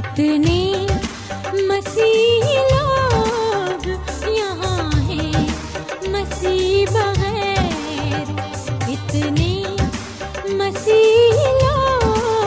اتنے مسیح لوگ یہاں ہیں مسیح بغیر، اتنے مسیح لوگ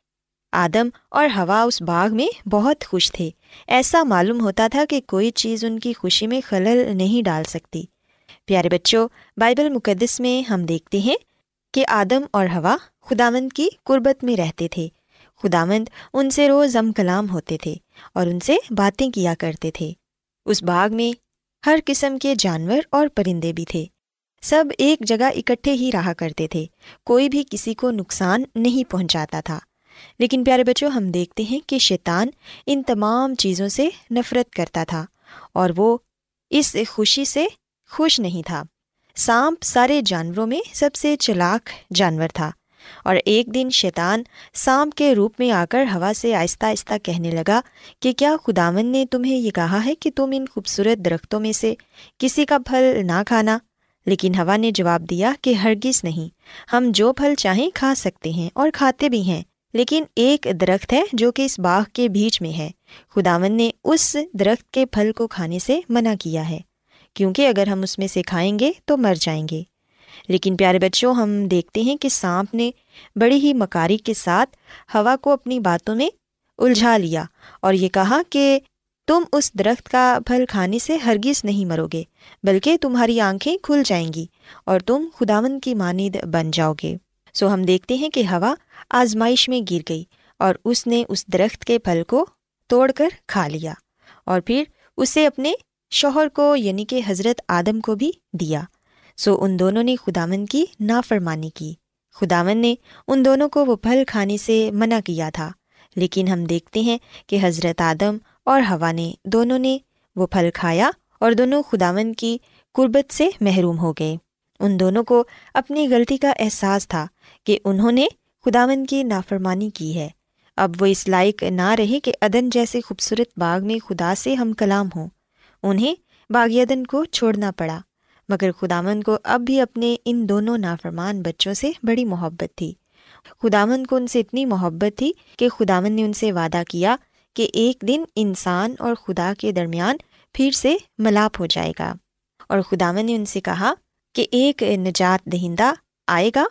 آدم اور ہوا اس باغ میں بہت خوش تھے۔ ایسا معلوم ہوتا تھا کہ کوئی چیز ان کی خوشی میں خلل نہیں ڈال سکتی۔ پیارے بچوں، بائبل مقدس میں ہم دیکھتے ہیں کہ آدم اور ہوا خداوند کی قربت میں رہتے تھے۔ خداوند ان سے روز ہم کلام ہوتے تھے اور ان سے باتیں کیا کرتے تھے۔ اس باغ میں ہر قسم کے جانور اور پرندے بھی تھے۔ سب ایک جگہ اکٹھے ہی رہا کرتے تھے، کوئی بھی کسی کو نقصان نہیں پہنچاتا تھا۔ لیکن پیارے بچوں، ہم دیکھتے ہیں کہ شیطان ان تمام چیزوں سے نفرت کرتا تھا اور وہ اس خوشی سے خوش نہیں تھا۔ سانپ سارے جانوروں میں سب سے چلاک جانور تھا، اور ایک دن شیطان سانپ کے روپ میں آ کر ہوا سے آہستہ آہستہ کہنے لگا کہ کیا خداوند نے تمہیں یہ کہا ہے کہ تم ان خوبصورت درختوں میں سے کسی کا پھل نہ کھانا؟ لیکن ہوا نے جواب دیا کہ ہرگز نہیں، ہم جو پھل چاہیں کھا سکتے ہیں اور کھاتے بھی ہیں، لیکن ایک درخت ہے جو کہ اس باغ کے بیچ میں ہے، خداوند نے اس درخت کے پھل کو کھانے سے منع کیا ہے، کیونکہ اگر ہم اس میں سے کھائیں گے تو مر جائیں گے۔ لیکن پیارے بچوں، ہم دیکھتے ہیں کہ سانپ نے بڑی ہی مکاری کے ساتھ ہوا کو اپنی باتوں میں الجھا لیا اور یہ کہا کہ تم اس درخت کا پھل کھانے سے ہرگز نہیں مرو گے، بلکہ تمہاری آنکھیں کھل جائیں گی اور تم خداوند کی مانند بن جاؤ گے۔ سو ہم دیکھتے ہیں کہ ہوا آزمائش میں گر گئی اور اس نے اس درخت کے پھل کو توڑ کر کھا لیا، اور پھر اسے اپنے شوہر کو یعنی کہ حضرت آدم کو بھی دیا۔ سو ان دونوں نے خداوند کی نافرمانی کی۔ خداوند نے ان دونوں کو وہ پھل کھانے سے منع کیا تھا، لیکن ہم دیکھتے ہیں کہ حضرت آدم اور ہوا نے دونوں نے وہ پھل کھایا اور دونوں خداوند کی قربت سے محروم ہو گئے۔ ان دونوں کو اپنی غلطی کا احساس تھا کہ انہوں نے خداوند کی نافرمانی کی ہے۔ اب وہ اس لائق نہ رہے کہ عدن جیسے خوبصورت باغ میں خدا سے ہم کلام ہوں۔ انہیں باغ عدن کو چھوڑنا پڑا، مگر خداوند کو اب بھی اپنے ان دونوں نافرمان بچوں سے بڑی محبت تھی۔ خداوند کو ان سے اتنی محبت تھی کہ خداوند نے ان سے وعدہ کیا کہ ایک دن انسان اور خدا کے درمیان پھر سے ملاپ ہو جائے گا، اور خداوند نے ان سے کہا کہ ایک نجات دہندہ آئے گا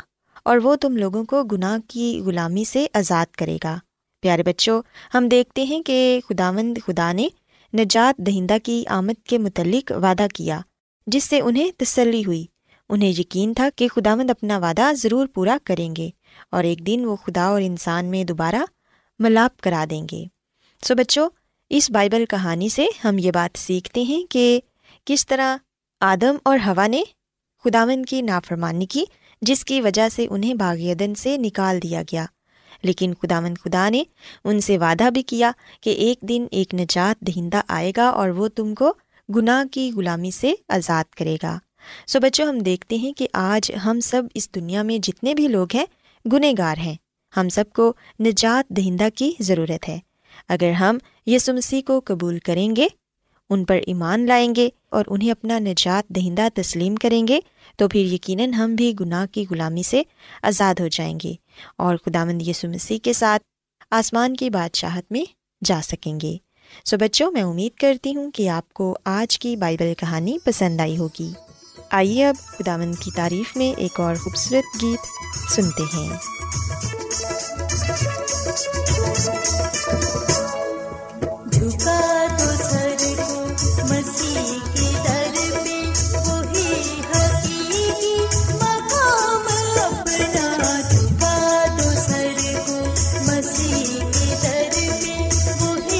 اور وہ تم لوگوں کو گناہ کی غلامی سے آزاد کرے گا۔ پیارے بچوں، ہم دیکھتے ہیں کہ خدا نے نجات دہندہ کی آمد کے متعلق وعدہ کیا، جس سے انہیں تسلی ہوئی۔ انہیں یقین تھا کہ خداوند اپنا وعدہ ضرور پورا کریں گے اور ایک دن وہ خدا اور انسان میں دوبارہ ملاپ کرا دیں گے۔ سو بچوں، اس بائبل کہانی سے ہم یہ بات سیکھتے ہیں کہ کس طرح آدم اور ہوا نے خداوند کی نافرمانی کی، جس کی وجہ سے انہیں باغ عدن سے نکال دیا گیا۔ لیکن خدا نے ان سے وعدہ بھی کیا کہ ایک دن ایک نجات دہندہ آئے گا اور وہ تم کو گناہ کی غلامی سے آزاد کرے گا۔ سو بچوں، ہم دیکھتے ہیں کہ آج ہم سب اس دنیا میں جتنے بھی لوگ ہیں گنہگار ہیں، ہم سب کو نجات دہندہ کی ضرورت ہے۔ اگر ہم یسوع مسیح کو قبول کریں گے، ان پر ایمان لائیں گے اور انہیں اپنا نجات دہندہ تسلیم کریں گے، تو پھر یقیناً ہم بھی گناہ کی غلامی سے آزاد ہو جائیں گے اور خداوند یسوع مسیح کے ساتھ آسمان کی بادشاہت میں جا سکیں گے۔ سو بچوں، میں امید کرتی ہوں کہ آپ کو آج کی بائبل کہانی پسند آئی ہوگی۔ آئیے اب خداوند کی تعریف میں ایک اور خوبصورت گیت سنتے ہیں۔ جھکا تو سر کو مسیح کے در پہ، وہی حقیقی مقام اپنا۔ جھکا تو سر کو مسیح کے در پہ، وہی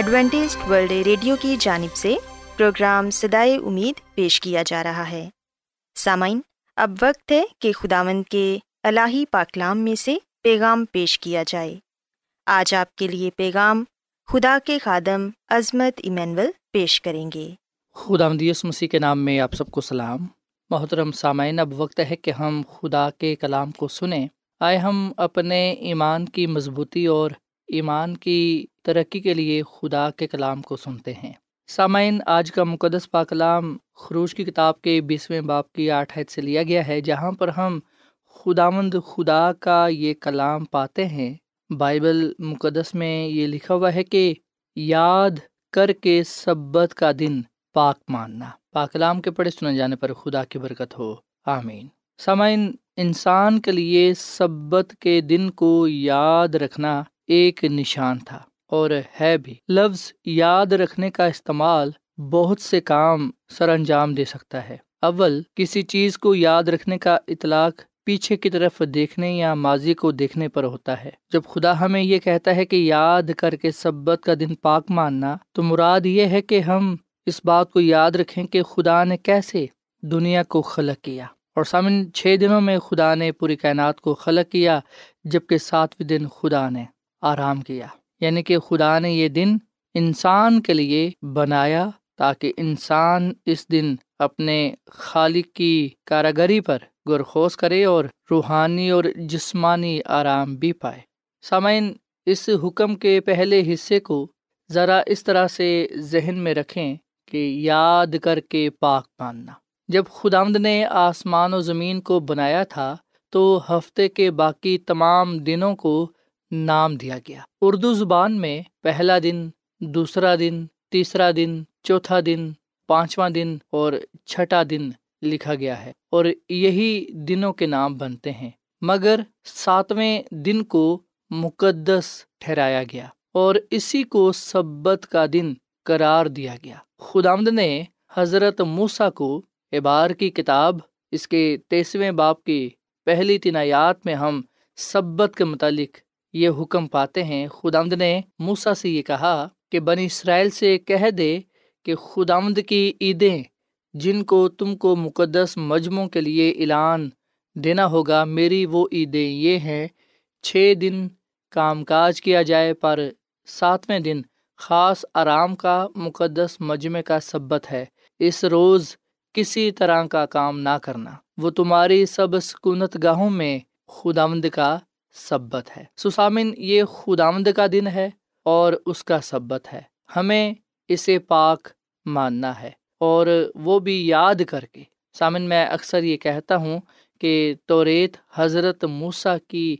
ایڈوینٹسٹ ورلڈ ریڈیو کی جانب سے پروگرام صدائے امید پیش کیا جا رہا ہے۔ سامعین، اب وقت ہے کہ خداوند کے الہی پاکلام میں سے پیغام پیش کیا جائے۔ آج آپ کے لیے پیغام خدا کے خادم عظمت ایمینول پیش کریں گے۔ خداوند یسوع مسیح کے نام میں آپ سب کو سلام۔ محترم سامعین، اب وقت ہے کہ ہم خدا کے کلام کو سنیں۔ آئے ہم اپنے ایمان کی مضبوطی اور ایمان کی ترقی کے لیے خدا کے کلام کو سنتے ہیں۔ سامعین، آج کا مقدس پاک کلام خروج کی کتاب کے 20ویں باب کی 8 آیت سے لیا گیا ہے، جہاں پر ہم خداوند خدا کا یہ کلام پاتے ہیں۔ بائبل مقدس میں یہ لکھا ہوا ہے کہ یاد کر کے سبت کا دن پاک ماننا۔ پاک کلام کے پڑھے سنے جانے پر خدا کی برکت ہو، آمین۔ سامعین، انسان کے لیے سبت کے دن کو یاد رکھنا ایک نشان تھا اور ہے بھی۔ لفظ یاد رکھنے کا استعمال بہت سے کام سر انجام دے سکتا ہے۔ اول، کسی چیز کو یاد رکھنے کا اطلاق پیچھے کی طرف دیکھنے یا ماضی کو دیکھنے پر ہوتا ہے۔ جب خدا ہمیں یہ کہتا ہے کہ یاد کر کے سبت کا دن پاک ماننا، تو مراد یہ ہے کہ ہم اس بات کو یاد رکھیں کہ خدا نے کیسے دنیا کو خلق کیا۔ اور سامن، 6 دنوں میں خدا نے پوری کائنات کو خلق کیا، جبکہ 7ویں دن خدا نے آرام کیا۔ یعنی کہ خدا نے یہ دن انسان کے لیے بنایا تاکہ انسان اس دن اپنے خالق کی کاراگری پر غورخوض کرے اور روحانی اور جسمانی آرام بھی پائے۔ سامعین، اس حکم کے پہلے حصے کو ذرا اس طرح سے ذہن میں رکھیں کہ یاد کر کے پاک ماننا۔ جب خداوند نے آسمان و زمین کو بنایا تھا تو ہفتے کے باقی تمام دنوں کو نام دیا گیا۔ اردو زبان میں پہلا دن، دوسرا دن، تیسرا دن، چوتھا دن، 5واں دن اور 6واں دن لکھا گیا ہے، اور یہی دنوں کے نام بنتے ہیں۔ مگر 7ویں دن کو مقدس ٹھہرایا گیا اور اسی کو سبت کا دن قرار دیا گیا۔ خداوند نے حضرت موسیٰ کو عبار کی کتاب اس کے 23ویں باب کی پہلی 3 آیات میں ہم سبت کے متعلق یہ حکم پاتے ہیں۔ خداوند نے موسیٰ سے یہ کہا کہ بنی اسرائیل سے کہہ دے کہ خداوند کی عیدیں جن کو تم کو مقدس مجموعوں کے لیے اعلان دینا ہوگا، میری وہ عیدیں یہ ہیں، 6 دن کام کاج کیا جائے، پر 7ویں دن خاص آرام کا مقدس مجمع کا سبت ہے۔ اس روز کسی طرح کا کام نہ کرنا، وہ تمہاری سب سکونت گاہوں میں خداوند کا سبت ہے۔ سامعین، یہ خداوند کا دن ہے اور اس کا سبت ہے، ہمیں اسے پاک ماننا ہے، اور وہ بھی یاد کر کے۔ سامعین، میں اکثر یہ کہتا ہوں کہ توریت حضرت موسیٰ کی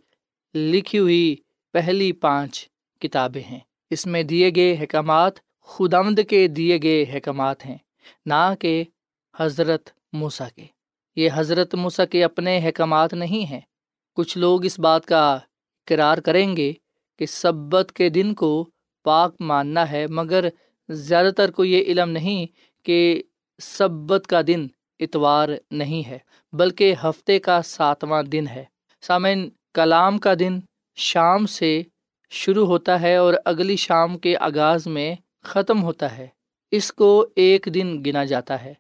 لکھی ہوئی پہلی 5 کتابیں ہیں، اس میں دیے گئے حکمات خداوند کے دیے گئے حکمات ہیں، نہ کہ حضرت موسیٰ کے۔ یہ حضرت موسیٰ کے اپنے حکمات نہیں ہیں۔ کچھ لوگ اس بات کا اقرار کریں گے کہ سبت کے دن کو پاک ماننا ہے، مگر زیادہ تر کو یہ علم نہیں کہ سبت کا دن اتوار نہیں ہے، بلکہ ہفتے کا 7واں دن ہے۔ سامعین، کلام کا دن شام سے شروع ہوتا ہے اور اگلی شام کے آغاز میں ختم ہوتا ہے، اس کو ایک دن گنا جاتا ہے۔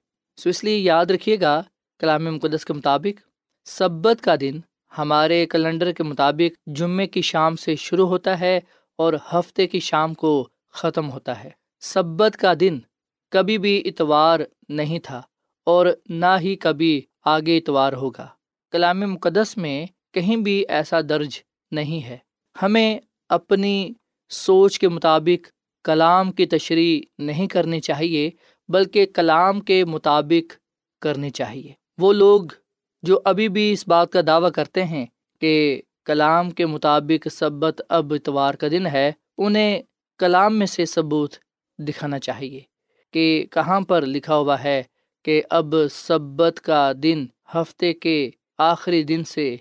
اس لیے یاد رکھیے گا، کلام مقدس کے مطابق سبت کا دن ہمارے کیلنڈر کے مطابق جمعے کی شام سے شروع ہوتا ہے اور ہفتے کی شام کو ختم ہوتا ہے۔ سبت کا دن کبھی بھی اتوار نہیں تھا اور نہ ہی کبھی آگے اتوار ہوگا۔ کلام مقدس میں کہیں بھی ایسا درج نہیں ہے۔ ہمیں اپنی سوچ کے مطابق کلام کی تشریح نہیں کرنی چاہیے، بلکہ کلام کے مطابق کرنی چاہیے۔ وہ لوگ جو ابھی بھی اس بات کا دعویٰ کرتے ہیں کہ کلام کے مطابق سبت اب اتوار کا دن ہے، انہیں کلام میں سے ثبوت دکھانا چاہیے کہ کہاں پر لکھا ہوا ہے کہ اب سبت کا دن ہفتے کے آخری دن سے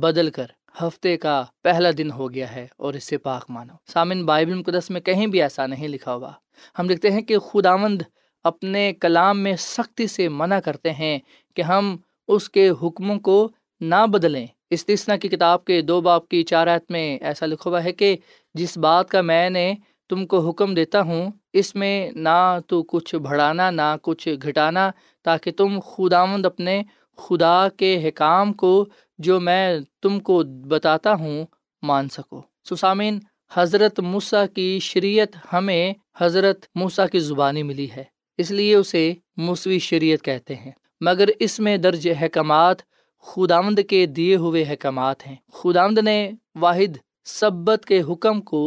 بدل کر ہفتے کا پہلا دن ہو گیا ہے اور اسے پاک مانو۔ سامن، بائبل مقدس میں کہیں بھی ایسا نہیں لکھا ہوا۔ ہم دیکھتے ہیں کہ خداوند اپنے کلام میں سختی سے منع کرتے ہیں کہ ہم اس کے حکموں کو نہ بدلیں۔ استثنا کی کتاب کے 2 باب کی 4 آیت میں ایسا لکھا ہوا ہے کہ جس بات کا میں نے تم کو حکم دیتا ہوں، اس میں نہ تو کچھ بڑھانا نہ کچھ گھٹانا، تاکہ تم خداوند اپنے خدا کے حکام کو جو میں تم کو بتاتا ہوں مان سکو۔ سامعین، حضرت موسیٰ کی شریعت ہمیں حضرت موسیٰ کی زبانی ملی ہے، اس لیے اسے موسوی شریعت کہتے ہیں، مگر اس میں درج حکمات خداوند کے دیے ہوئے حکمات ہیں۔ خداوند نے واحد سبت کے حکم کو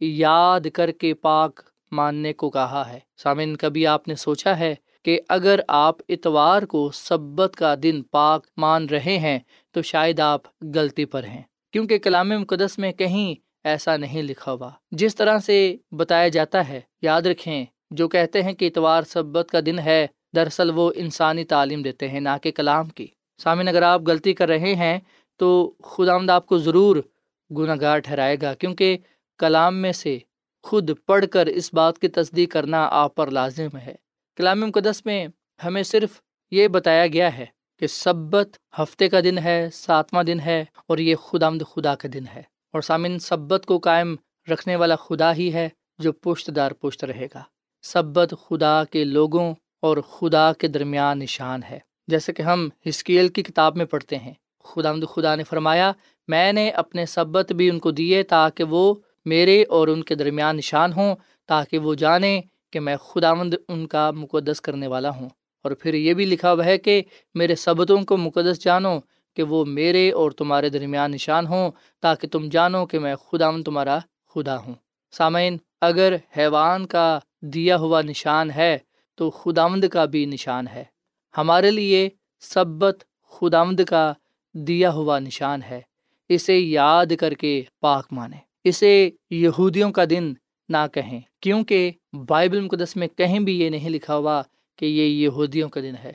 یاد کر کے پاک ماننے کو کہا ہے۔ سامعین، کبھی آپ نے سوچا ہے کہ اگر آپ اتوار کو سبت کا دن پاک مان رہے ہیں تو شاید آپ غلطی پر ہیں، کیونکہ کلام مقدس میں کہیں ایسا نہیں لکھا ہوا جس طرح سے بتایا جاتا ہے۔ یاد رکھیں، جو کہتے ہیں کہ اتوار سبت کا دن ہے، دراصل وہ انسانی تعلیم دیتے ہیں، نہ کہ کلام کی۔ سامعین، اگر آپ غلطی کر رہے ہیں تو خداوند آپ کو ضرور گنہگار ٹھہرائے گا، کیونکہ کلام میں سے خود پڑھ کر اس بات کی تصدیق کرنا آپ پر لازم ہے۔ کلام مقدس میں ہمیں صرف یہ بتایا گیا ہے کہ سبت ہفتے کا دن ہے، 7واں دن ہے، اور یہ خداوند خدا کا دن ہے، اور سامعین، سبت کو قائم رکھنے والا خدا ہی ہے جو پشت دار پشت رہے گا۔ سبت خدا کے لوگوں اور خدا کے درمیان نشان ہے، جیسے کہ ہم حزقیل کی کتاب میں پڑھتے ہیں، خداوند خدا نے فرمایا، میں نے اپنے سبت بھی ان کو دیے تاکہ وہ میرے اور ان کے درمیان نشان ہوں، تاکہ وہ جانیں کہ میں خداوند ان کا مقدس کرنے والا ہوں۔ اور پھر یہ بھی لکھا ہوا ہے کہ میرے سبتوں کو مقدس جانو کہ وہ میرے اور تمہارے درمیان نشان ہوں، تاکہ تم جانو کہ میں خداوند تمہارا خدا ہوں۔ سامعین، اگر حیوان کا دیا ہوا نشان ہے تو خداوند کا بھی نشان ہے۔ ہمارے لیے سبت خداوند کا دیا ہوا نشان ہے، اسے یاد کر کے پاک مانیں۔ اسے یہودیوں کا دن نہ کہیں، کیونکہ بائبل مقدس میں کہیں بھی یہ نہیں لکھا ہوا کہ یہ یہودیوں کا دن ہے،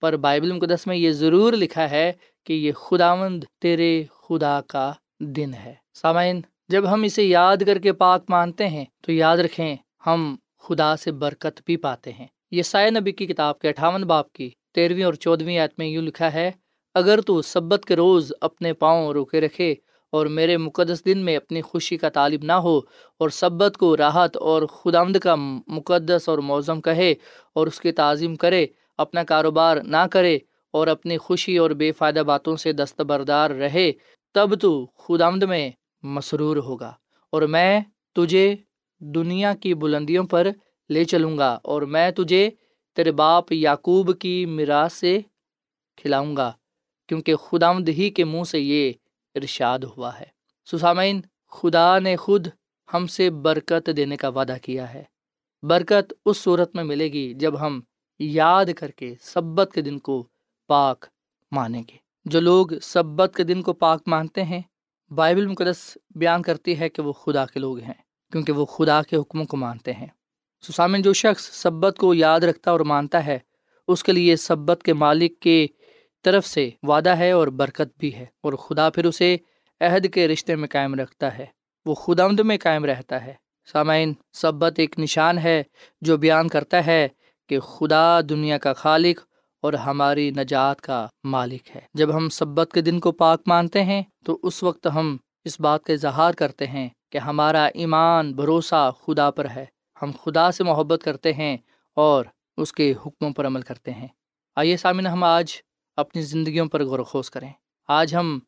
پر بائبل مقدس میں یہ ضرور لکھا ہے کہ یہ خداوند تیرے خدا کا دن ہے۔ سامعین، جب ہم اسے یاد کر کے پاک مانتے ہیں تو یاد رکھیں ہم خدا سے برکت بھی پاتے ہیں۔ یسایا نبی کی کتاب کے 58 باب کی 13 اور 14 آیت میں یوں لکھا ہے، اگر تو سبت کے روز اپنے پاؤں روکے رکھے اور میرے مقدس دن میں اپنی خوشی کا طالب نہ ہو، اور سبت کو راحت اور خداوند کا مقدس اور معظم کہے اور اس کی تعظیم کرے، اپنا کاروبار نہ کرے اور اپنی خوشی اور بے فائدہ باتوں سے دستبردار رہے، تب تو خداوند میں مسرور ہوگا اور میں تجھے دنیا کی بلندیوں پر لے چلوں گا، اور میں تجھے تیرے باپ یعقوب کی میراث سے کھلاؤں گا، کیونکہ خداوند ہی کے منہ سے یہ ارشاد ہوا ہے۔ سامعین، خدا نے خود ہم سے برکت دینے کا وعدہ کیا ہے۔ برکت اس صورت میں ملے گی جب ہم یاد کر کے سبت کے دن کو پاک مانیں گے۔ جو لوگ سبت کے دن کو پاک مانتے ہیں، بائبل مقدس بیان کرتی ہے کہ وہ خدا کے لوگ ہیں، کیونکہ وہ خدا کے حکموں کو مانتے ہیں۔ سامن، جو شخص سبت کو یاد رکھتا اور مانتا ہے، اس کے لیے سبت کے مالک کے طرف سے وعدہ ہے اور برکت بھی ہے، اور خدا پھر اسے عہد کے رشتے میں قائم رکھتا ہے، وہ خداوند میں قائم رہتا ہے۔ سامعین، سبت ایک نشان ہے جو بیان کرتا ہے کہ خدا دنیا کا خالق اور ہماری نجات کا مالک ہے۔ جب ہم سبت کے دن کو پاک مانتے ہیں تو اس وقت ہم اس بات کا اظہار کرتے ہیں کہ ہمارا ایمان، بھروسہ خدا پر ہے، ہم خدا سے محبت کرتے ہیں اور اس کے حکموں پر عمل کرتے ہیں۔ آئیے سامعین، ہم آج اپنی زندگیوں پر غور و خوض کریں۔ آج ہم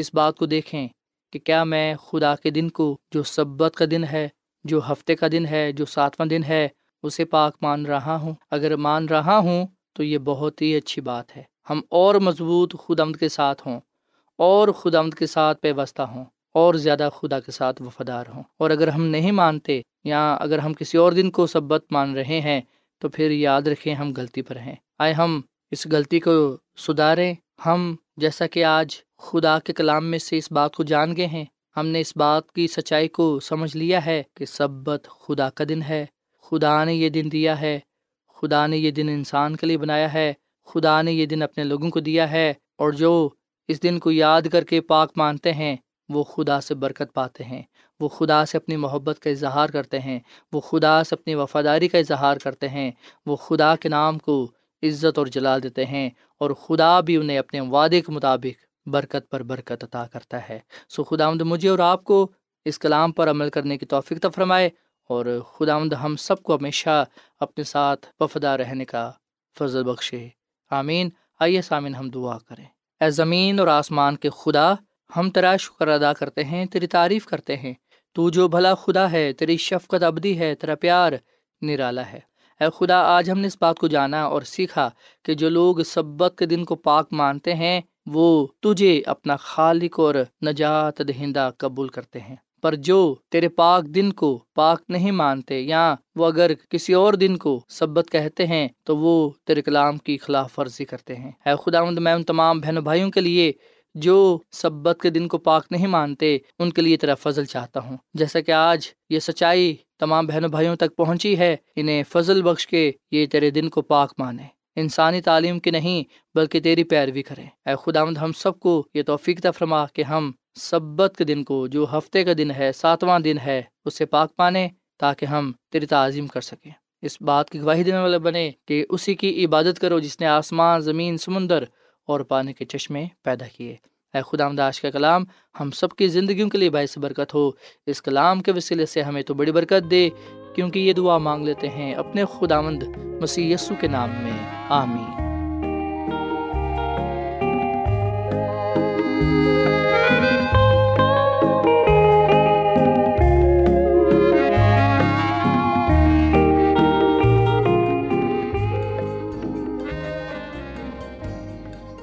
اس بات کو دیکھیں کہ کیا میں خدا کے دن کو، جو سبت کا دن ہے، جو ہفتے کا دن ہے، جو ساتواں دن ہے، اسے پاک مان رہا ہوں؟ اگر مان رہا ہوں تو یہ بہت ہی اچھی بات ہے۔ ہم اور مضبوط خداوند کے ساتھ ہوں، اور خداوند کے ساتھ پیوستہ ہوں، اور زیادہ خدا کے ساتھ وفادار ہوں۔ اور اگر ہم نہیں مانتے، یا اگر ہم کسی اور دن کو سبت مان رہے ہیں، تو پھر یاد رکھیں ہم غلطی پر ہیں۔ آئے ہم اس غلطی کو سدھاریں۔ ہم جیسا کہ آج خدا کے کلام میں سے اس بات کو جان گئے ہیں، ہم نے اس بات کی سچائی کو سمجھ لیا ہے کہ سبت خدا کا دن ہے، خدا نے یہ دن دیا ہے، خدا نے یہ دن انسان کے لیے بنایا ہے، خدا نے یہ دن اپنے لوگوں کو دیا ہے، اور جو اس دن کو یاد کر کے پاک مانتے ہیں وہ خدا سے برکت پاتے ہیں، وہ خدا سے اپنی محبت کا اظہار کرتے ہیں، وہ خدا سے اپنی وفاداری کا اظہار کرتے ہیں، وہ خدا کے نام کو عزت اور جلال دیتے ہیں، اور خدا بھی انہیں اپنے وعدے کے مطابق برکت پر برکت عطا کرتا ہے۔ خداوند مجھے اور آپ کو اس کلام پر عمل کرنے کی توفیق عطا فرمائے، اور خداوند ہم سب کو ہمیشہ اپنے ساتھ وفادار رہنے کا فضل بخشے۔ آمین۔ آئیے سامعین، ہم دعا کریں۔ اے زمین اور آسمان کے خدا، ہم تیرا شکر ادا کرتے ہیں، تیری تعریف کرتے ہیں، تو جو بھلا خدا ہے، تیری شفقت ابدی ہے، تیرا پیار نرالا ہے۔ اے خدا، آج ہم نے اس بات کو جانا اور سیکھا کہ جو لوگ سبت کے دن کو پاک مانتے ہیں وہ تجھے اپنا خالق اور نجات دہندہ قبول کرتے ہیں، پر جو تیرے پاک دن کو پاک نہیں مانتے، یا وہ اگر کسی اور دن کو سبت کہتے ہیں، تو وہ تیرے کلام کی خلاف ورزی کرتے ہیں۔ اے خداوند، میں ان تمام بہنوں بھائیوں کے لیے جو سبت کے دن کو پاک نہیں مانتے، ان کے لیے تیرا فضل چاہتا ہوں۔ جیسا کہ آج یہ سچائی تمام بہنوں بھائیوں تک پہنچی ہے، انہیں فضل بخش کے یہ تیرے دن کو پاک مانیں، انسانی تعلیم کی نہیں بلکہ تیری پیروی کریں۔ اے خداوند، ہم سب کو یہ توفیق عطا فرما کہ ہم سبت کے دن کو، جو ہفتے کا دن ہے، ساتواں دن ہے، اسے پاک مانیں، تاکہ ہم تیری تعظیم کر سکیں، اس بات کی گواہی دینے والے بنے کہ اسی کی عبادت کرو جس نے آسمان، زمین، سمندر اور پانی کے چشمے پیدا کیے۔ اے خداوند، آج کا کلام ہم سب کی زندگیوں کے لیے باعث برکت ہو۔ اس کلام کے وسیلے سے ہمیں تو بڑی برکت دے، کیونکہ یہ دعا مانگ لیتے ہیں اپنے خداوند مسیح یسوع کے نام میں، آمین۔